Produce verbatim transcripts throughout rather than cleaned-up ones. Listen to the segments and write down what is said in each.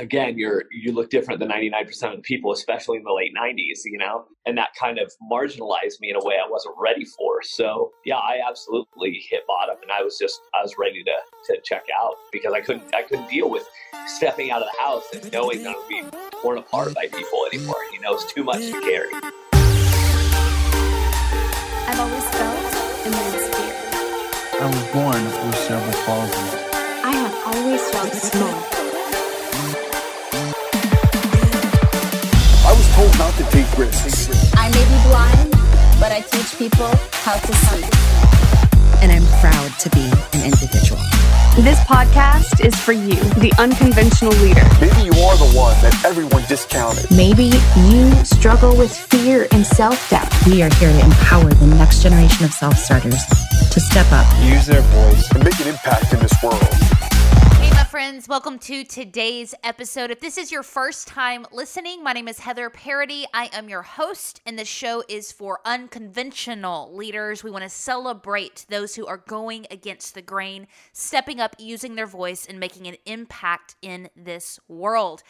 again, you're, you look different than ninety-nine percent of the people, especially in the late nineties, you know, and that kind of marginalized me in a way I wasn't ready for. So yeah, I absolutely hit bottom, and I was just, I was ready to, to check out because I couldn't, I couldn't deal with stepping out of the house and knowing that I would be torn apart by people anymore. You know, it's too much to carry. I've always felt immense fear. I was born with cerebral palsy. I have always felt small. Not to take risks. I may be blind, but I teach people how to see. And I'm proud to be an individual. This podcast is for you, the unconventional leader. Maybe you are the one that everyone discounted. Maybe you struggle with fear and self-doubt. We are here to empower the next generation of self-starters to step up, use their voice, and make an impact in this world. Friends, welcome to today's episode. If this is your first time listening, my name is Heather Parody. I am your host, and the show is for unconventional leaders. We want to celebrate those who are going against the grain, stepping up, using their voice, and making an impact in this world.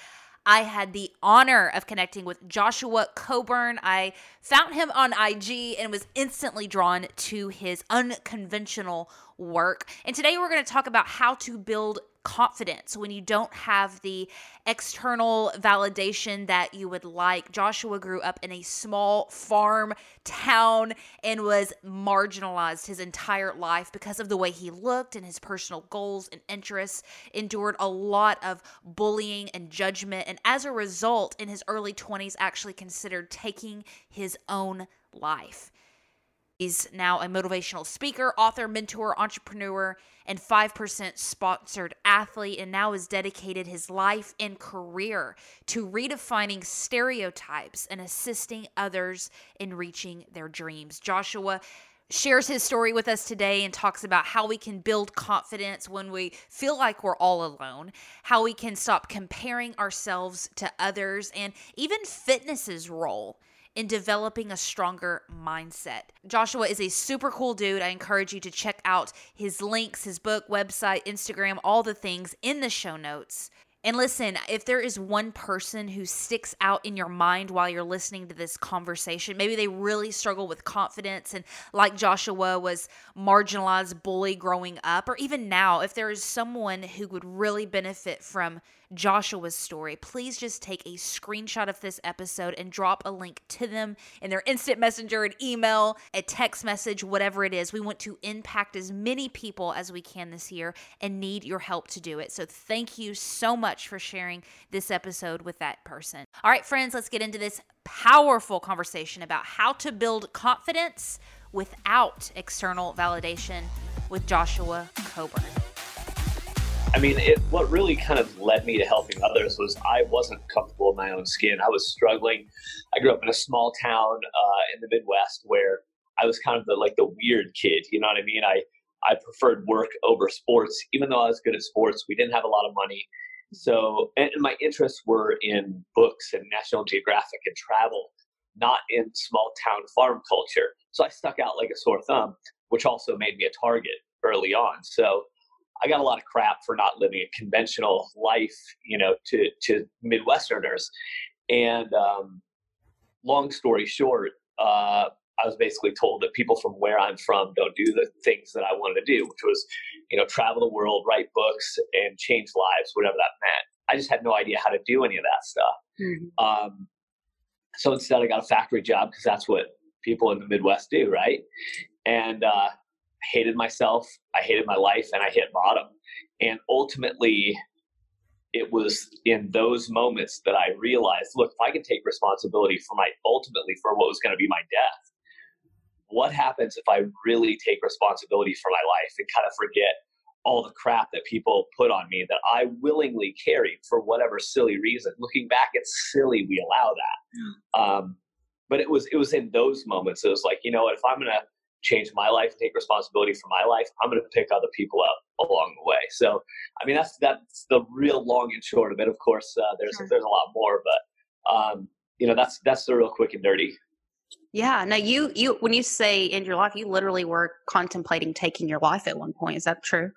I had the honor of connecting with Joshua Coburn. I found him on I G and was instantly drawn to his unconventional work. And today we're going to talk about how to build confidence when you don't have the external validation that you would like. Joshua grew up in a small farm town and was marginalized his entire life because of the way he looked and his personal goals and interests, endured a lot of bullying and judgment, and as a result, in his early twenties, actually considered taking his own life. He's now a motivational speaker, author, mentor, entrepreneur, and five percent sponsored athlete, and now has dedicated his life and career to redefining stereotypes and assisting others in reaching their dreams. Joshua shares his story with us today and talks about how we can build confidence when we feel like we're all alone, how we can stop comparing ourselves to others, and even fitness's role in developing a stronger mindset. Joshua is a super cool dude. I encourage you to check out his links, his book, website, Instagram, all the things in the show notes. And listen, if there is one person who sticks out in your mind while you're listening to this conversation, maybe they really struggle with confidence and, like Joshua, was marginalized, bullied growing up, or even now, if there is someone who would really benefit from Joshua's story, please just take a screenshot of this episode and drop a link to them in their instant messenger, an email, a text message, whatever it is. We want to impact as many people as we can this year and need your help to do it. So thank you so much for sharing this episode with that person. All right, friends, let's get into this powerful conversation about how to build confidence without external validation with Joshua Coburn. I mean, it, what really kind of led me to helping others was I wasn't comfortable in my own skin. I was struggling. I grew up in a small town uh, in the Midwest where I was kind of the, like the weird kid. You know what I mean? I, I preferred work over sports. Even though I was good at sports, we didn't have a lot of money. So, and my interests were in books and National Geographic and travel, not in small town farm culture. So I stuck out like a sore thumb, which also made me a target early on. So I got a lot of crap for not living a conventional life, you know, to, to Midwesterners. And um, long story short, uh, I was basically told that people from where I'm from don't do the things that I wanted to do, which was, you know, travel the world, write books, and change lives, whatever that meant. I just had no idea how to do any of that stuff. Mm-hmm. Um, so instead, I got a factory job because that's what people in the Midwest do, right? And uh, I hated myself, I hated my life, and I hit bottom. And ultimately, it was in those moments that I realized, look, if I can take responsibility for my, ultimately for what was going to be my death, what happens if I really take responsibility for my life and kind of forget all the crap that people put on me that I willingly carried for whatever silly reason? Looking back, it's silly we allow that. Um, but it was, it was in those moments. It was like, you know what, if I'm going to change my life, take responsibility for my life, I'm going to pick other people up along the way. So, I mean, that's, that's the real long and short of it. Of course, uh, there's, sure. there's a lot more, but, um, you know, that's, that's the real quick and dirty. Yeah. Now you, you, when you say end your life, you literally were contemplating taking your life at one point. Is that true?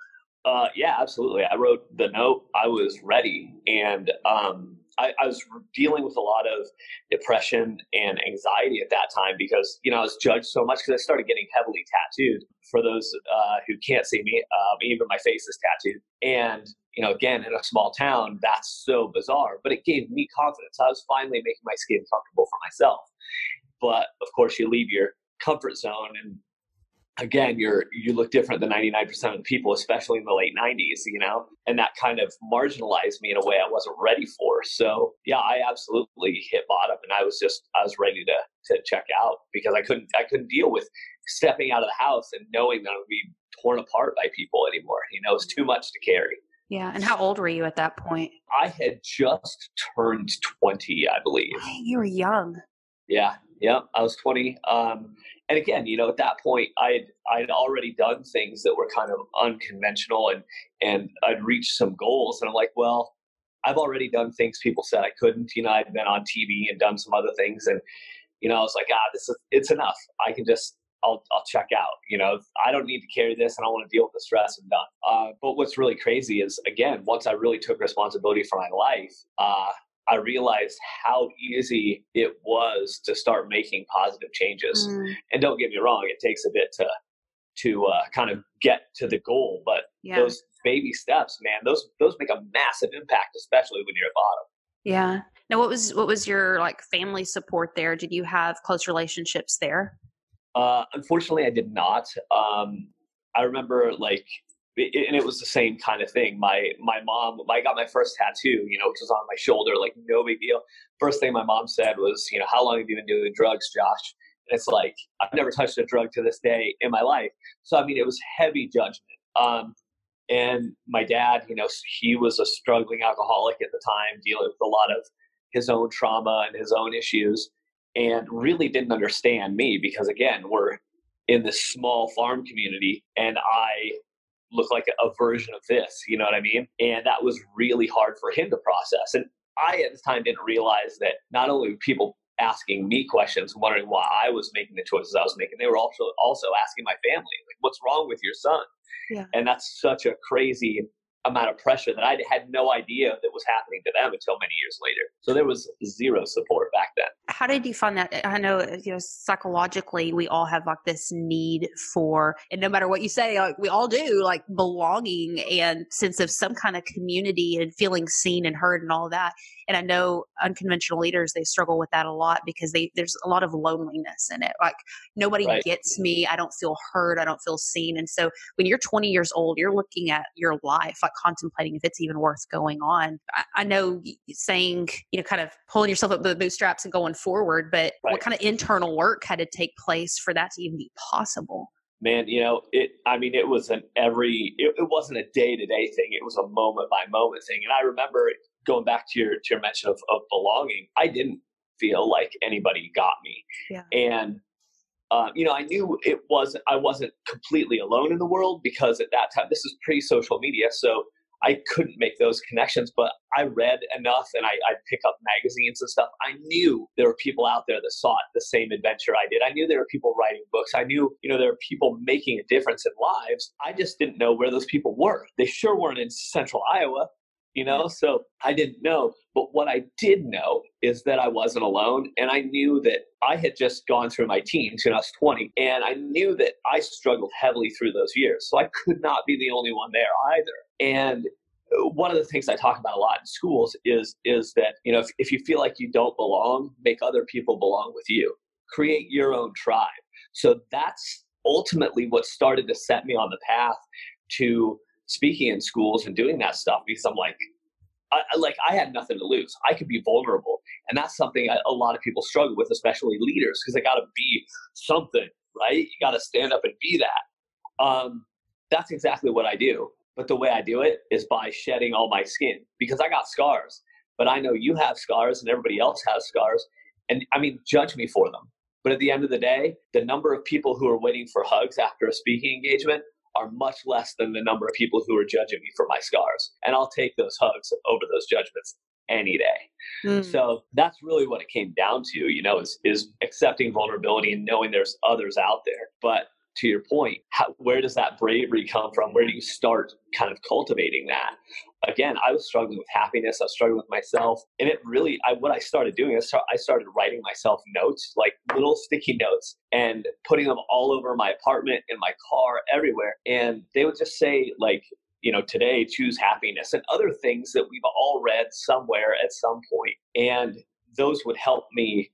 Uh, yeah, absolutely. I wrote the note. I was ready. And um, I, I was dealing with a lot of depression and anxiety at that time because, you know, I was judged so much because I started getting heavily tattooed. For those uh, who can't see me, um, even my face is tattooed. And, you know, again, in a small town, that's so bizarre. But it gave me confidence. I was finally making my skin comfortable for myself. But, of course, you leave your comfort zone and again, you're, you look different than ninety-nine percent of the people, especially in the late nineties, you know, and that kind of marginalized me in a way I wasn't ready for. So yeah, I absolutely hit bottom and I was just, I was ready to, to check out because I couldn't, I couldn't deal with stepping out of the house and knowing that I would be torn apart by people anymore. You know, it's too much to carry. Yeah. And how old were you at that point? I had just turned twenty, I believe. You were young. Yeah. Yeah. I was twenty. Um, And again, you know, at that point, I'd I'd already done things that were kind of unconventional, and and I'd reached some goals. And I'm like, well, I've already done things people said I couldn't. You know, I'd been on T V and done some other things, and you know, I was like, ah, this is it's enough. I can just I'll I'll check out. You know, I don't need to carry this, and I want to deal with the stress. I'm done. Uh, but what's really crazy is, again, once I really took responsibility for my life, uh, I realized how easy it was to start making positive changes. Mm. And don't get me wrong, it takes a bit to to uh, kind of get to the goal, but yeah. Those baby steps, man, those those make a massive impact, especially when you're at bottom. Yeah. Now, what was what was your like family support there? Did you have close relationships there? Uh, unfortunately, I did not. Um, I remember like. It, and it was the same kind of thing. My my mom, I got my first tattoo, you know, which was on my shoulder, like no big deal. First thing my mom said was, you know, how long have you been doing drugs, Josh? And it's like, I've never touched a drug to this day in my life. So, I mean, it was heavy judgment. Um, and my dad, you know, he was a struggling alcoholic at the time, dealing with a lot of his own trauma and his own issues, and really didn't understand me because, again, we're in this small farm community, and I look like a version of this, you know what I mean? And that was really hard for him to process. And I, at the time, didn't realize that not only were people asking me questions, wondering why I was making the choices I was making, they were also also asking my family, like, what's wrong with your son? Yeah. And that's such a crazy amount of pressure that I had no idea that was happening to them until many years later. So there was zero support back then. How did you find that? I know, you know, psychologically, we all have like this need for, and no matter what you say, like we all do, like belonging and sense of some kind of community and feeling seen and heard and all that. And I know unconventional leaders, they struggle with that a lot because they, there's a lot of loneliness in it. Like nobody right. gets me. I don't feel heard. I don't feel seen. And so when you're twenty years old, you're looking at your life, like contemplating if it's even worth going on. I, I know saying, you know, kind of pulling yourself up by the bootstraps and going forward, but right. what kind of internal work had to take place for that to even be possible? Man, you know, it, I mean, it was an every, it, it wasn't a day-to-day thing. It was a moment by moment thing. And I remember going back to your, to your mention of, of belonging, I didn't feel like anybody got me. Yeah. And Um, you know, I knew it wasn't, I wasn't completely alone in the world because at that time, this is pre-social media, so I couldn't make those connections, but I read enough and I, I'd pick up magazines and stuff. I knew there were people out there that sought the same adventure I did. I knew there were people writing books. I knew, you know, there were people making a difference in lives. I just didn't know where those people were. They sure weren't in central Iowa, you know, so I didn't know. But what I did know is that I wasn't alone. And I knew that I had just gone through my teens when I was twenty. And I knew that I struggled heavily through those years. So I could not be the only one there either. And one of the things I talk about a lot in schools is, is that, you know, if, if you feel like you don't belong, make other people belong with you. Create your own tribe. So that's ultimately what started to set me on the path to speaking in schools and doing that stuff, because I'm like, I, like I had nothing to lose. I could be vulnerable. And that's something I, a lot of people struggle with, especially leaders, because they got to be something, right? You got to stand up and be that. Um, that's exactly what I do. But the way I do it is by shedding all my skin, because I got scars, but I know you have scars and everybody else has scars. And I mean, judge me for them. But at the end of the day, the number of people who are waiting for hugs after a speaking engagement are much less than the number of people who are judging me for my scars. And I'll take those hugs over those judgments any day. Mm. So that's really what it came down to, you know, is, is accepting vulnerability and knowing there's others out there. But to your point, how, where does that bravery come from? Where do you start kind of cultivating that? Again, I was struggling with happiness. I was struggling with myself. And it really, I, what I started doing is I started writing myself notes, like little sticky notes, and putting them all over my apartment, in my car, everywhere. And they would just say, like, you know, today, choose happiness, and other things that we've all read somewhere at some point. And those would help me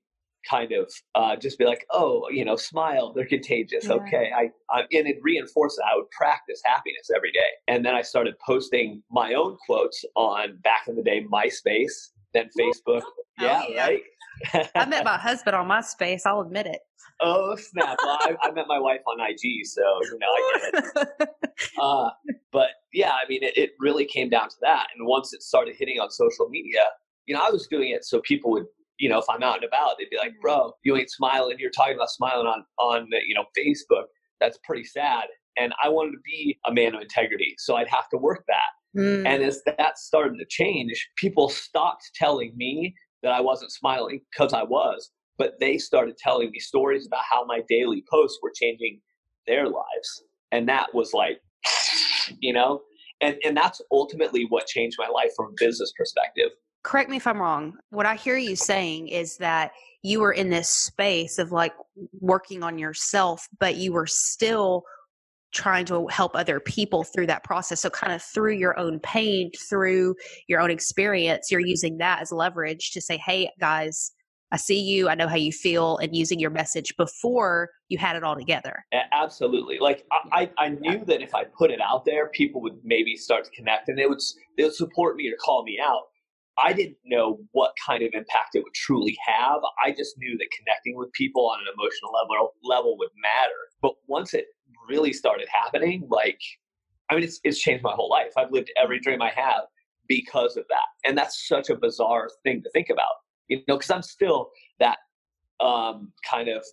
kind of uh, just be like, oh, you know, smile, they're contagious. Yeah. Okay. I, I And it reinforced that I would practice happiness every day. And then I started posting my own quotes on, back in the day, MySpace, then Facebook. Oh, yeah, yeah, right? I met my husband on MySpace, I'll admit it. Oh, snap. Well, I, I met my wife on I G, so, you know, I get it. Uh, but yeah, I mean, it, it really came down to that. And once it started hitting on social media, you know, I was doing it so people would, you know, if I'm out and about, they'd be like, bro, you ain't smiling. You're talking about smiling on, on, you know, Facebook. That's pretty sad. And I wanted to be a man of integrity, so I'd have to work that. Mm. And as that started to change, people stopped telling me that I wasn't smiling, because I was, but they started telling me stories about how my daily posts were changing their lives. And that was like, you know, and, and that's ultimately what changed my life from a business perspective. Correct me if I'm wrong. What I hear you saying is that you were in this space of like working on yourself, but you were still trying to help other people through that process. So kind of through your own pain, through your own experience, you're using that as leverage to say, hey guys, I see you, I know how you feel, and using your message before you had it all together. Absolutely. Like I, I knew that if I put it out there, people would maybe start to connect, and they would, they would support me or call me out. I didn't know what kind of impact it would truly have. I just knew that connecting with people on an emotional level level would matter. But once it really started happening, like, I mean, it's it's changed my whole life. I've lived every dream I have because of that. And that's such a bizarre thing to think about, you know, because I'm still that um, kind of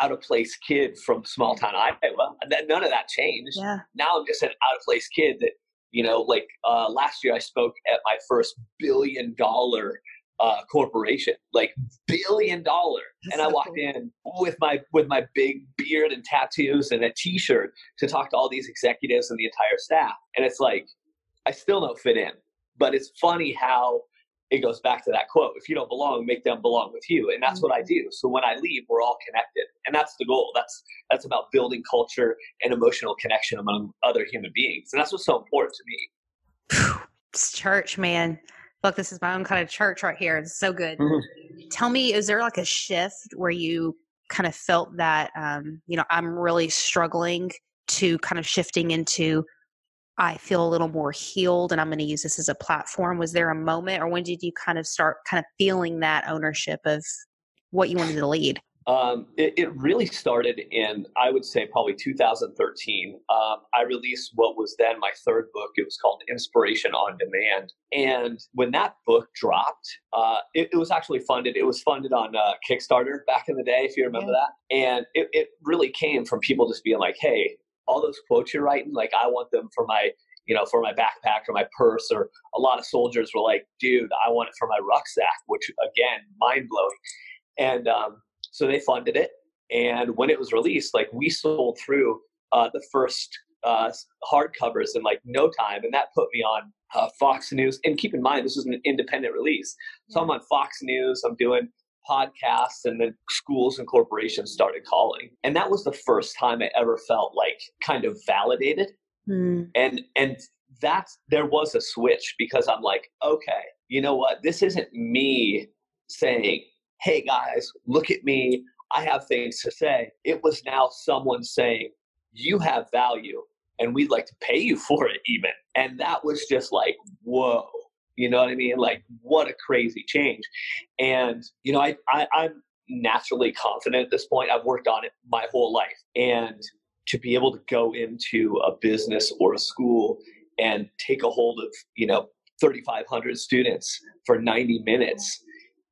out of place kid from small town Iowa. None of that changed. Yeah. Now I'm just an out of place kid that, you know, like uh, last year I spoke at my first billion dollar uh, corporation, like billion dollar. That's and so I walked cool. in with my with my big beard and tattoos and a T-shirt to talk to all these executives and the entire staff. And it's like, I still don't fit in. But it's funny how it goes back to that quote, if you don't belong, make them belong with you. And that's mm-hmm. what I do. So when I leave, we're all connected. And that's the goal. That's that's about building culture and emotional connection among other human beings. And that's what's so important to me. It's church, man. Look, this is my own kind of church right here. It's so good. Mm-hmm. Tell me, is there like a shift where you kind of felt that, um, you know, I'm really struggling to kind of shifting into, I feel a little more healed and I'm going to use this as a platform? Was there a moment, or when did you kind of start kind of feeling that ownership of what you wanted to lead? Um, it, it really started in, I would say, probably two thousand thirteen. Um, I released what was then my third book. It was called Inspiration on Demand. And when that book dropped, uh, it, it was actually funded. It was funded on uh, Kickstarter back in the day, if you remember yeah. that. And it, it really came from people just being like, hey, all those quotes you're writing, like, I want them for my, you know, for my backpack or my purse. Or a lot of soldiers were like, dude, I want it for my rucksack, which, again, mind blowing. And um, so they funded it. And when it was released, like, we sold through uh, the first uh, hardcovers in like no time. And that put me on uh, Fox News. And keep in mind, this was an independent release. So I'm on Fox News, I'm doing podcasts, and then schools and corporations started calling. And that was the first time I ever felt like kind of validated. Mm. And, and that's, there was a switch, because I'm like, okay, you know what? This isn't me saying, hey guys, look at me, I have things to say. It was now someone saying, you have value and we'd like to pay you for it even. And that was just like, whoa. You know what I mean? Like, what a crazy change. And, you know, I, I, I'm naturally confident at this point. I've worked on it my whole life. And to be able to go into a business or a school and take a hold of, you know, thirty-five hundred students for ninety minutes,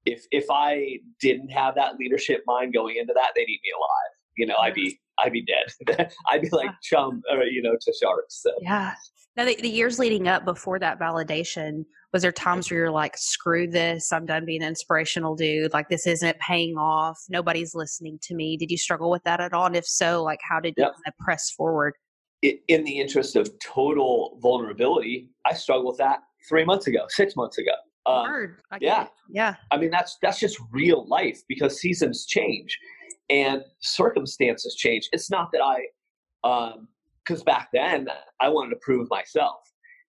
if if I didn't have that leadership mind going into that, they'd eat me alive. You know, I'd be, I'd be dead. I'd be like chum, or, you know, to sharks. So. Yeah. Now, the, the years leading up before that validation, Was there times where you're like, screw this, I'm done being an inspirational dude, like this isn't paying off, nobody's listening to me? Did you struggle with that at all? And if so, like how did you yep. kind of press forward? It, in the interest of total vulnerability, I struggled with that three months ago, six months ago. Um, Hard. I yeah. Yeah. I mean, that's, that's just real life because seasons change and circumstances change. It's not that I, um, cause back then I wanted to prove myself.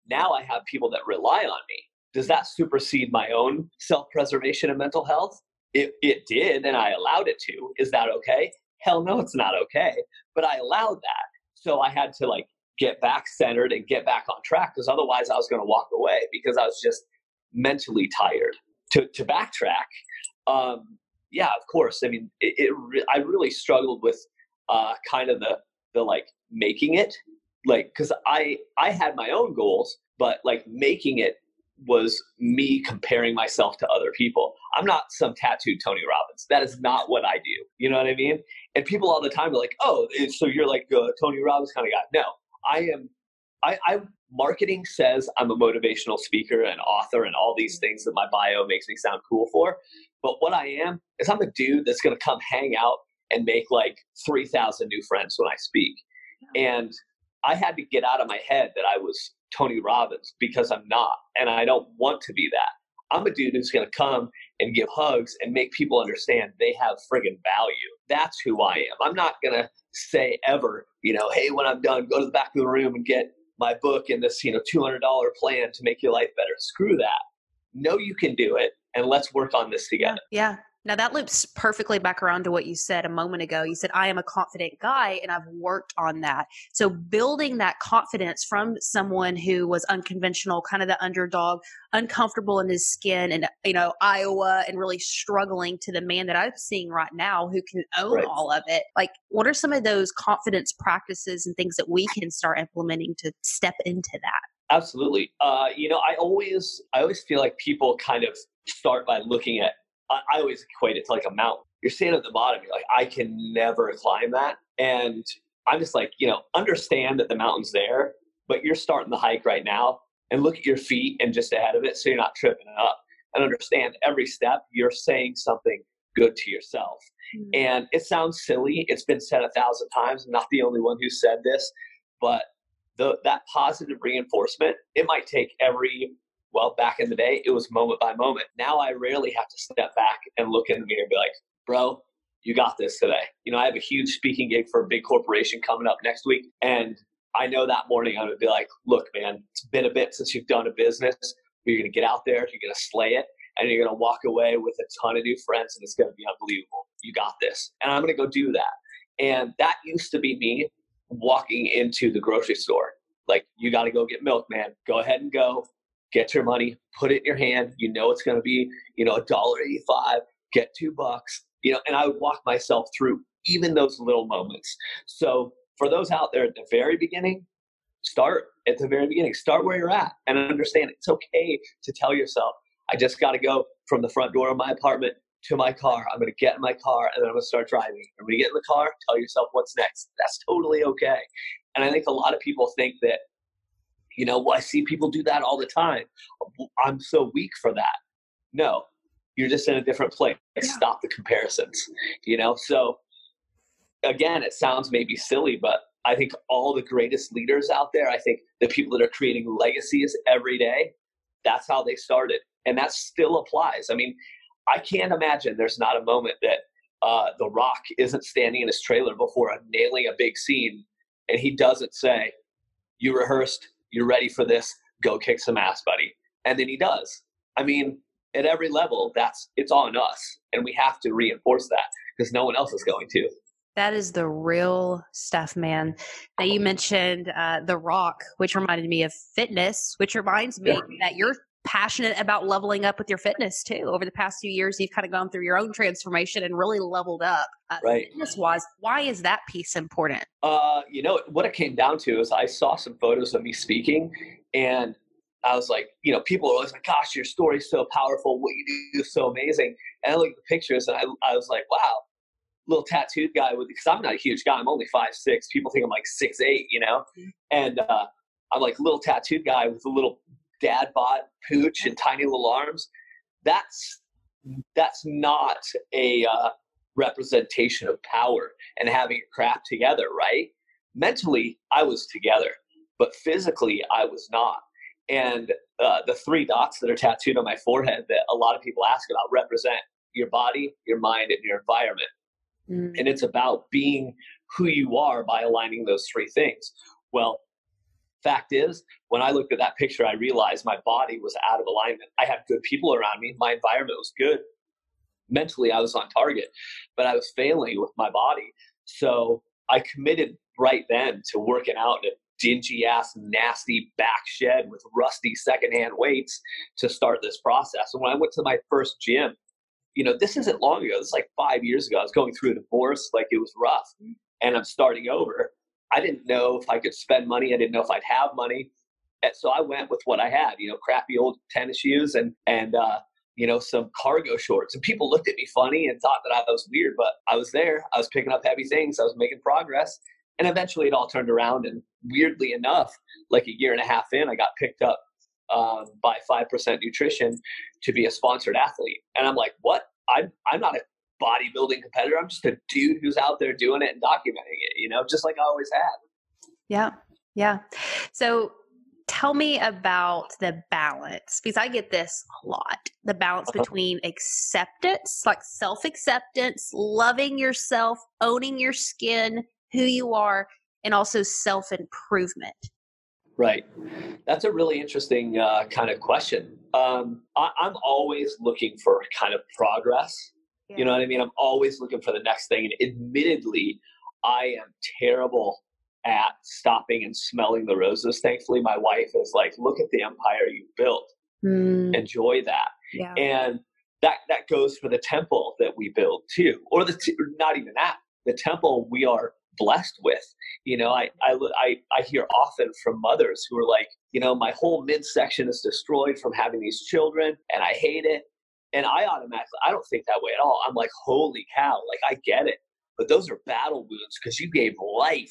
Now I have people that rely on me. Does that supersede my own self-preservation and mental health? It, it did. And I allowed it to. Is that okay? Hell no, it's not okay. But I allowed that. So I had to like get back centered and get back on track because otherwise I was going to walk away because I was just mentally tired. To to backtrack, um, yeah, of course. I mean, it, it re- I really struggled with uh, kind of the the like making it, like because I I had my own goals, but like making it was me comparing myself to other people. I'm not some tattooed Tony Robbins. That is not what I do. You know what I mean? And people all the time are like, oh, so you're like a Tony Robbins kind of guy. No, I am. I, I marketing says I'm a motivational speaker and author and all these things that my bio makes me sound cool for. But what I am is I'm a dude that's going to come hang out and make like three thousand new friends when I speak. And I had to get out of my head that I was Tony Robbins because I'm not, and I don't want to be that. I'm a dude who's going to come and give hugs and make people understand they have friggin' value. That's who I am. I'm not going to say ever, you know, hey, when I'm done, go to the back of the room and get my book and this, you know, two hundred dollars plan to make your life better. Screw that. No, you can do it. And let's work on this together. Yeah. Now that loops perfectly back around to what you said a moment ago. You said, I am a confident guy and I've worked on that. So building that confidence from someone who was unconventional, kind of the underdog, uncomfortable in his skin and, you know, Iowa and really struggling to the man that I'm seeing right now who can own right. all of it. Like, what are some of those confidence practices and things that we can start implementing to step into that? Absolutely. Uh, you know, I always, I always feel like people kind of start by looking at, I always equate it to like a mountain. You're standing at the bottom. You're like, I can never climb that. And I'm just like, you know, understand that the mountain's there, but you're starting the hike right now and look at your feet and just ahead of it so you're not tripping up. And understand every step you're saying something good to yourself. Mm-hmm. And it sounds silly. It's been said a thousand times. I'm not the only one who said this, but the, that positive reinforcement, it might take every Well, back in the day, it was moment by moment. Now I rarely have to step back and look in the mirror and be like, bro, you got this today. You know, I have a huge speaking gig for a big corporation coming up next week. And I know that morning I'm going to be like, look, man, it's been a bit since you've done a business. But you're going to get out there, you're going to slay it, and you're going to walk away with a ton of new friends. And it's going to be unbelievable. You got this. And I'm going to go do that. And that used to be me walking into the grocery store. Like, you got to go get milk, man. Go ahead and go. Get your money, put it in your hand. You know, it's going to be, you know, a dollar eighty-five, get two bucks, you know, and I would walk myself through even those little moments. So for those out there at the very beginning, start at the very beginning, start where you're at and understand it's okay to tell yourself, I just got to go from the front door of my apartment to my car. I'm going to get in my car and then I'm going to start driving. I'm going to get in the car, tell yourself what's next. That's totally okay. And I think a lot of people think that, you know, well, I see people do that all the time. I'm so weak for that. No, you're just in a different place. Yeah. Stop the comparisons, you know? So again, it sounds maybe silly, but I think all the greatest leaders out there, I think the people that are creating legacies every day, that's how they started. And that still applies. I mean, I can't imagine there's not a moment that uh, The Rock isn't standing in his trailer before nailing a big scene. And he doesn't say, you rehearsed, you're ready for this, go kick some ass, buddy. And then he does. I mean, at every level, that's it's on us. And we have to reinforce that because no one else is going to. That is the real stuff, man. Now, you mentioned uh, The Rock, which reminded me of fitness, which reminds me yeah. that you're passionate about leveling up with your fitness too. Over the past few years, you've kind of gone through your own transformation and really leveled up uh, right. fitness-wise. Why is that piece important? Uh, you know, what it came down to is I saw some photos of me speaking and I was like, you know, people are always like, gosh, your story's so powerful. What you do is so amazing. And I look at the pictures and I, I was like, wow, little tattooed guy with, because I'm not a huge guy. I'm only five, six. People think I'm like six, eight, you know? Mm-hmm. And uh, I'm like little tattooed guy with a little dad bod pooch and tiny little arms, that's that's not a uh, representation of power and having your crap together, right? Mentally, I was together, but physically, I was not. And uh, the three dots that are tattooed on my forehead that a lot of people ask about represent your body, your mind, and your environment. Mm. And it's about being who you are by aligning those three things. Well, fact is, when I looked at that picture, I realized my body was out of alignment. I had good people around me. My environment was good. Mentally, I was on target, but I was failing with my body. So I committed right then to working out in a dingy-ass, nasty back shed with rusty secondhand weights to start this process. And when I went to my first gym, you know, this isn't long ago. This is like five years ago. I was going through a divorce. Like, it was rough, and I'm starting over. I didn't know if I could spend money. I didn't know if I'd have money. And so I went with what I had, you know, crappy old tennis shoes and, and uh, you know, some cargo shorts. And people looked at me funny and thought that I was weird, but I was there. I was picking up heavy things. I was making progress. And eventually it all turned around. And weirdly enough, like a year and a half in, I got picked up um, by five percent Nutrition to be a sponsored athlete. And I'm like, what? I'm, I'm not a bodybuilding competitor. I'm just a dude who's out there doing it and documenting it, you know, just like I always have. Yeah. Yeah. So tell me about the balance, because I get this a lot, the balance between acceptance, like self-acceptance, loving yourself, owning your skin, who you are, and also self-improvement. Right. That's a really interesting uh, kind of question. Um, I, I'm always looking for kind of progress. You know what I mean? I'm always looking for the next thing. And admittedly, I am terrible at stopping and smelling the roses. Thankfully, my wife is like, look at the empire you built. Mm. Enjoy that. Yeah. And that that goes for the temple that we build too. Or the t- not even that. The temple we are blessed with. You know, I, I, I, I hear often from mothers who are like, you know, my whole midsection is destroyed from having these children and I hate it. And I automatically, I don't think that way at all. I'm like, holy cow, like I get it. But those are battle wounds because you gave life,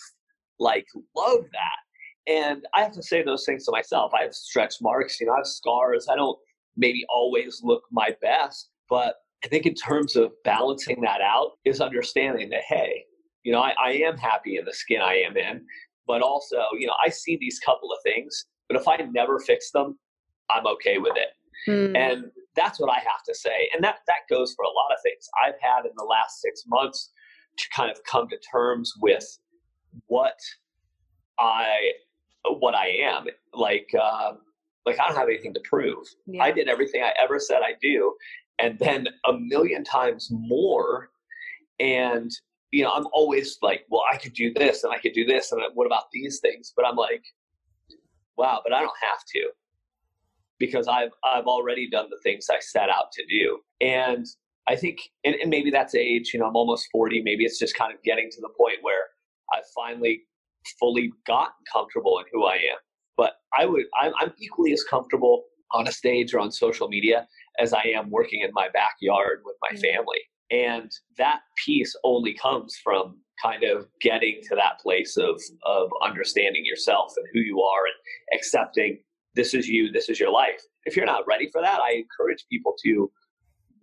like love that. And I have to say those things to myself. I have stretch marks, you know, I have scars. I don't maybe always look my best. But I think in terms of balancing that out is understanding that, hey, you know, I, I am happy in the skin I am in. But also, you know, I see these couple of things, but if I never fix them, I'm okay with it. Mm. And that's what I have to say. And that, that goes for a lot of things. I've had in the last six months to kind of come to terms with what I, what I am. Like, uh, like I don't have anything to prove. Yeah. I did everything I ever said I do. And then a million times more. And, you know, I'm always like, well, I could do this and I could do this. And what about these things? But I'm like, wow, but I don't have to. Because I've I've already done the things I set out to do. And I think, and, and maybe that's age, you know, I'm almost forty. Maybe it's just kind of getting to the point where I've finally fully gotten comfortable in who I am. But I would, I'm, I'm equally as comfortable on a stage or on social media as I am working in my backyard with my family. And that piece only comes from kind of getting to that place of of understanding yourself and who you are and accepting this is you, this is your life. If you're not ready for that, I encourage people to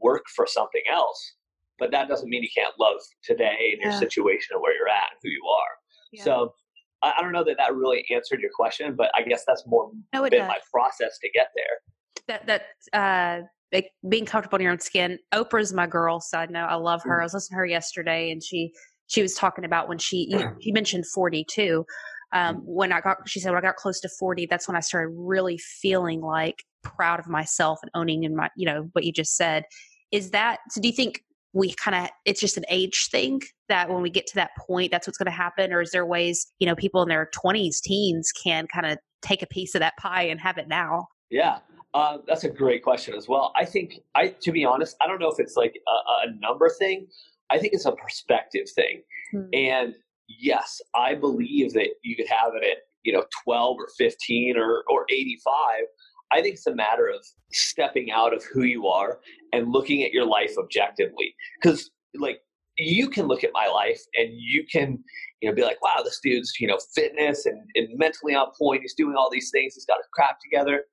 work for something else, but that doesn't mean you can't love today and yeah. your situation and where you're at and who you are. Yeah. So I, I don't know that that really answered your question, but I guess that's more no, been does. my process to get there. That, that, uh, like being comfortable in your own skin. Oprah's my girl, so I know I love her. Mm. I was listening to her yesterday and she, she was talking about when she, you, she mentioned forty-two. Um, when I got, she said, when I got close to forty, that's when I started really feeling like proud of myself and owning in my, you know, what you just said. Is that, so do you think we kind of, it's just an age thing that when we get to that point, that's what's going to happen? Or is there ways, you know, people in their twenties, teens can kind of take a piece of that pie and have it now? Yeah. Uh, that's a great question as well. I think I, to be honest, I don't know if it's like a, a number thing. I think it's a perspective thing. Hmm. And yes, I believe that you could have it at, you know, twelve or fifteen or, or eighty-five. I think it's a matter of stepping out of who you are and looking at your life objectively. Because like you can look at my life and you can, you know, be like, wow, this dude's, you know, fitness and, and mentally on point. He's doing all these things. He's got his crap together.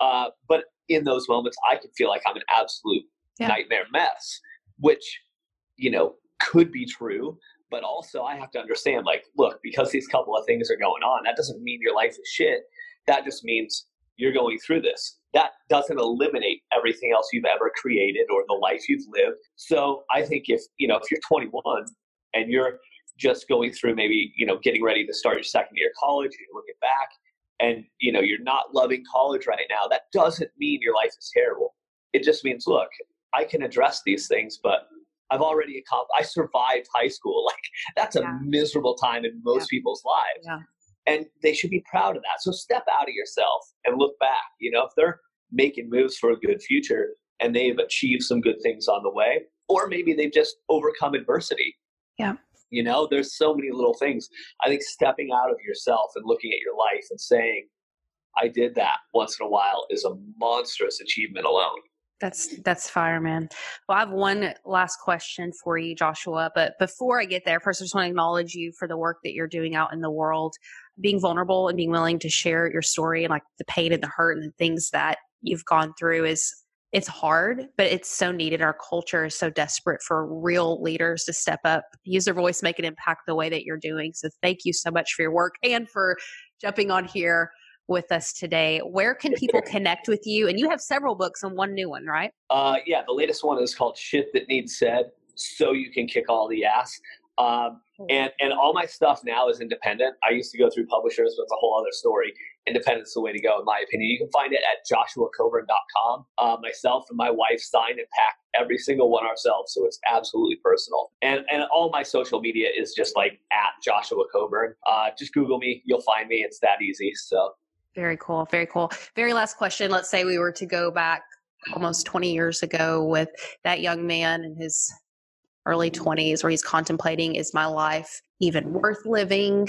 Uh, but in those moments, I can feel like I'm an absolute yeah. nightmare mess, which, you know, could be true. But also I have to understand, like, look, because these couple of things are going on, that doesn't mean your life is shit. That just means you're going through this. That doesn't eliminate everything else you've ever created or the life you've lived. So I think if, you know, if you're twenty-one and you're just going through maybe, you know, getting ready to start your second year of college, you're looking back and, you know, you're not loving college right now, that doesn't mean your life is terrible. It just means, look, I can address these things, but I've already accomplished, I survived high school. Like, that's a yeah. miserable time in most yeah. people's lives. Yeah. And they should be proud of that. So step out of yourself and look back. You know, if they're making moves for a good future and they've achieved some good things on the way, or maybe they've just overcome adversity. Yeah. You know, there's so many little things. I think stepping out of yourself and looking at your life and saying, I did that once in a while, is a monstrous achievement alone. That's, that's fire, man. Well, I have one last question for you, Joshua, but before I get there, first, I just want to acknowledge you for the work that you're doing out in the world, being vulnerable and being willing to share your story and like the pain and the hurt and the things that you've gone through is, it's hard, but it's so needed. Our culture is so desperate for real leaders to step up, use their voice, make an impact the way that you're doing. So thank you so much for your work and for jumping on here with us today. Where can people connect with you? And you have several books and one new one, right? Uh, yeah, the latest one is called Shit That Needs Said, So You Can Kick All the Ass. Um, and, and all my stuff now is independent. I used to go through publishers, but it's a whole other story. Independent's the way to go, in my opinion. You can find it at Joshua Coburn dot com. Uh, myself and my wife sign and pack every single one ourselves, so it's absolutely personal. And and all my social media is just like at Joshua Coburn. Uh, just Google me. You'll find me. It's that easy. So. Very cool. Very cool. Very last question. Let's say we were to go back almost twenty years ago with that young man in his early twenties where he's contemplating, is my life even worth living?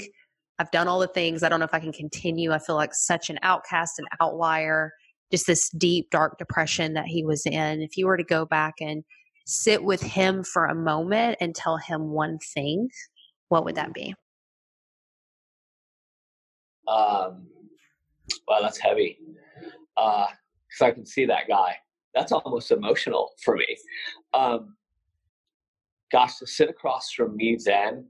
I've done all the things. I don't know if I can continue. I feel like such an outcast, an outlier, just this deep, dark depression that he was in. If you were to go back and sit with him for a moment and tell him one thing, what would that be? Um. Wow, that's heavy. Uh, cause I can see that guy. That's almost emotional for me. Um, gosh, to sit across from me then,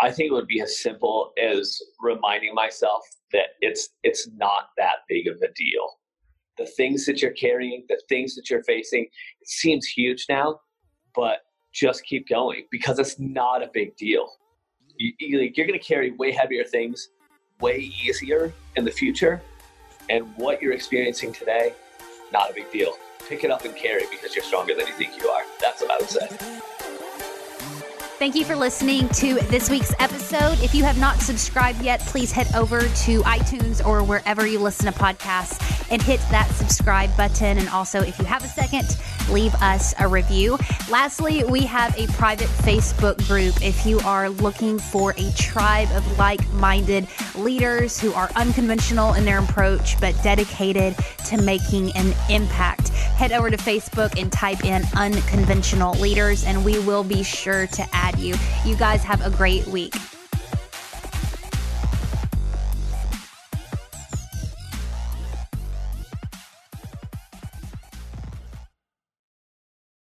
I think it would be as simple as reminding myself that it's, it's not that big of a deal. The things that you're carrying, the things that you're facing, it seems huge now, but just keep going because it's not a big deal. You, you're going to carry way heavier things, way easier in the future. And what you're experiencing today, not a big deal. Pick it up and carry because you're stronger than you think you are. That's what I would say. Thank you for listening to this week's episode. If you have not subscribed yet, please head over to iTunes or wherever you listen to podcasts and hit that subscribe button. And also, if you have a second, leave us a review. Lastly, we have a private Facebook group. If you are looking for a tribe of like-minded leaders who are unconventional in their approach, but dedicated to making an impact, head over to Facebook and type in unconventional leaders, and we will be sure to add you. You guys have a great week.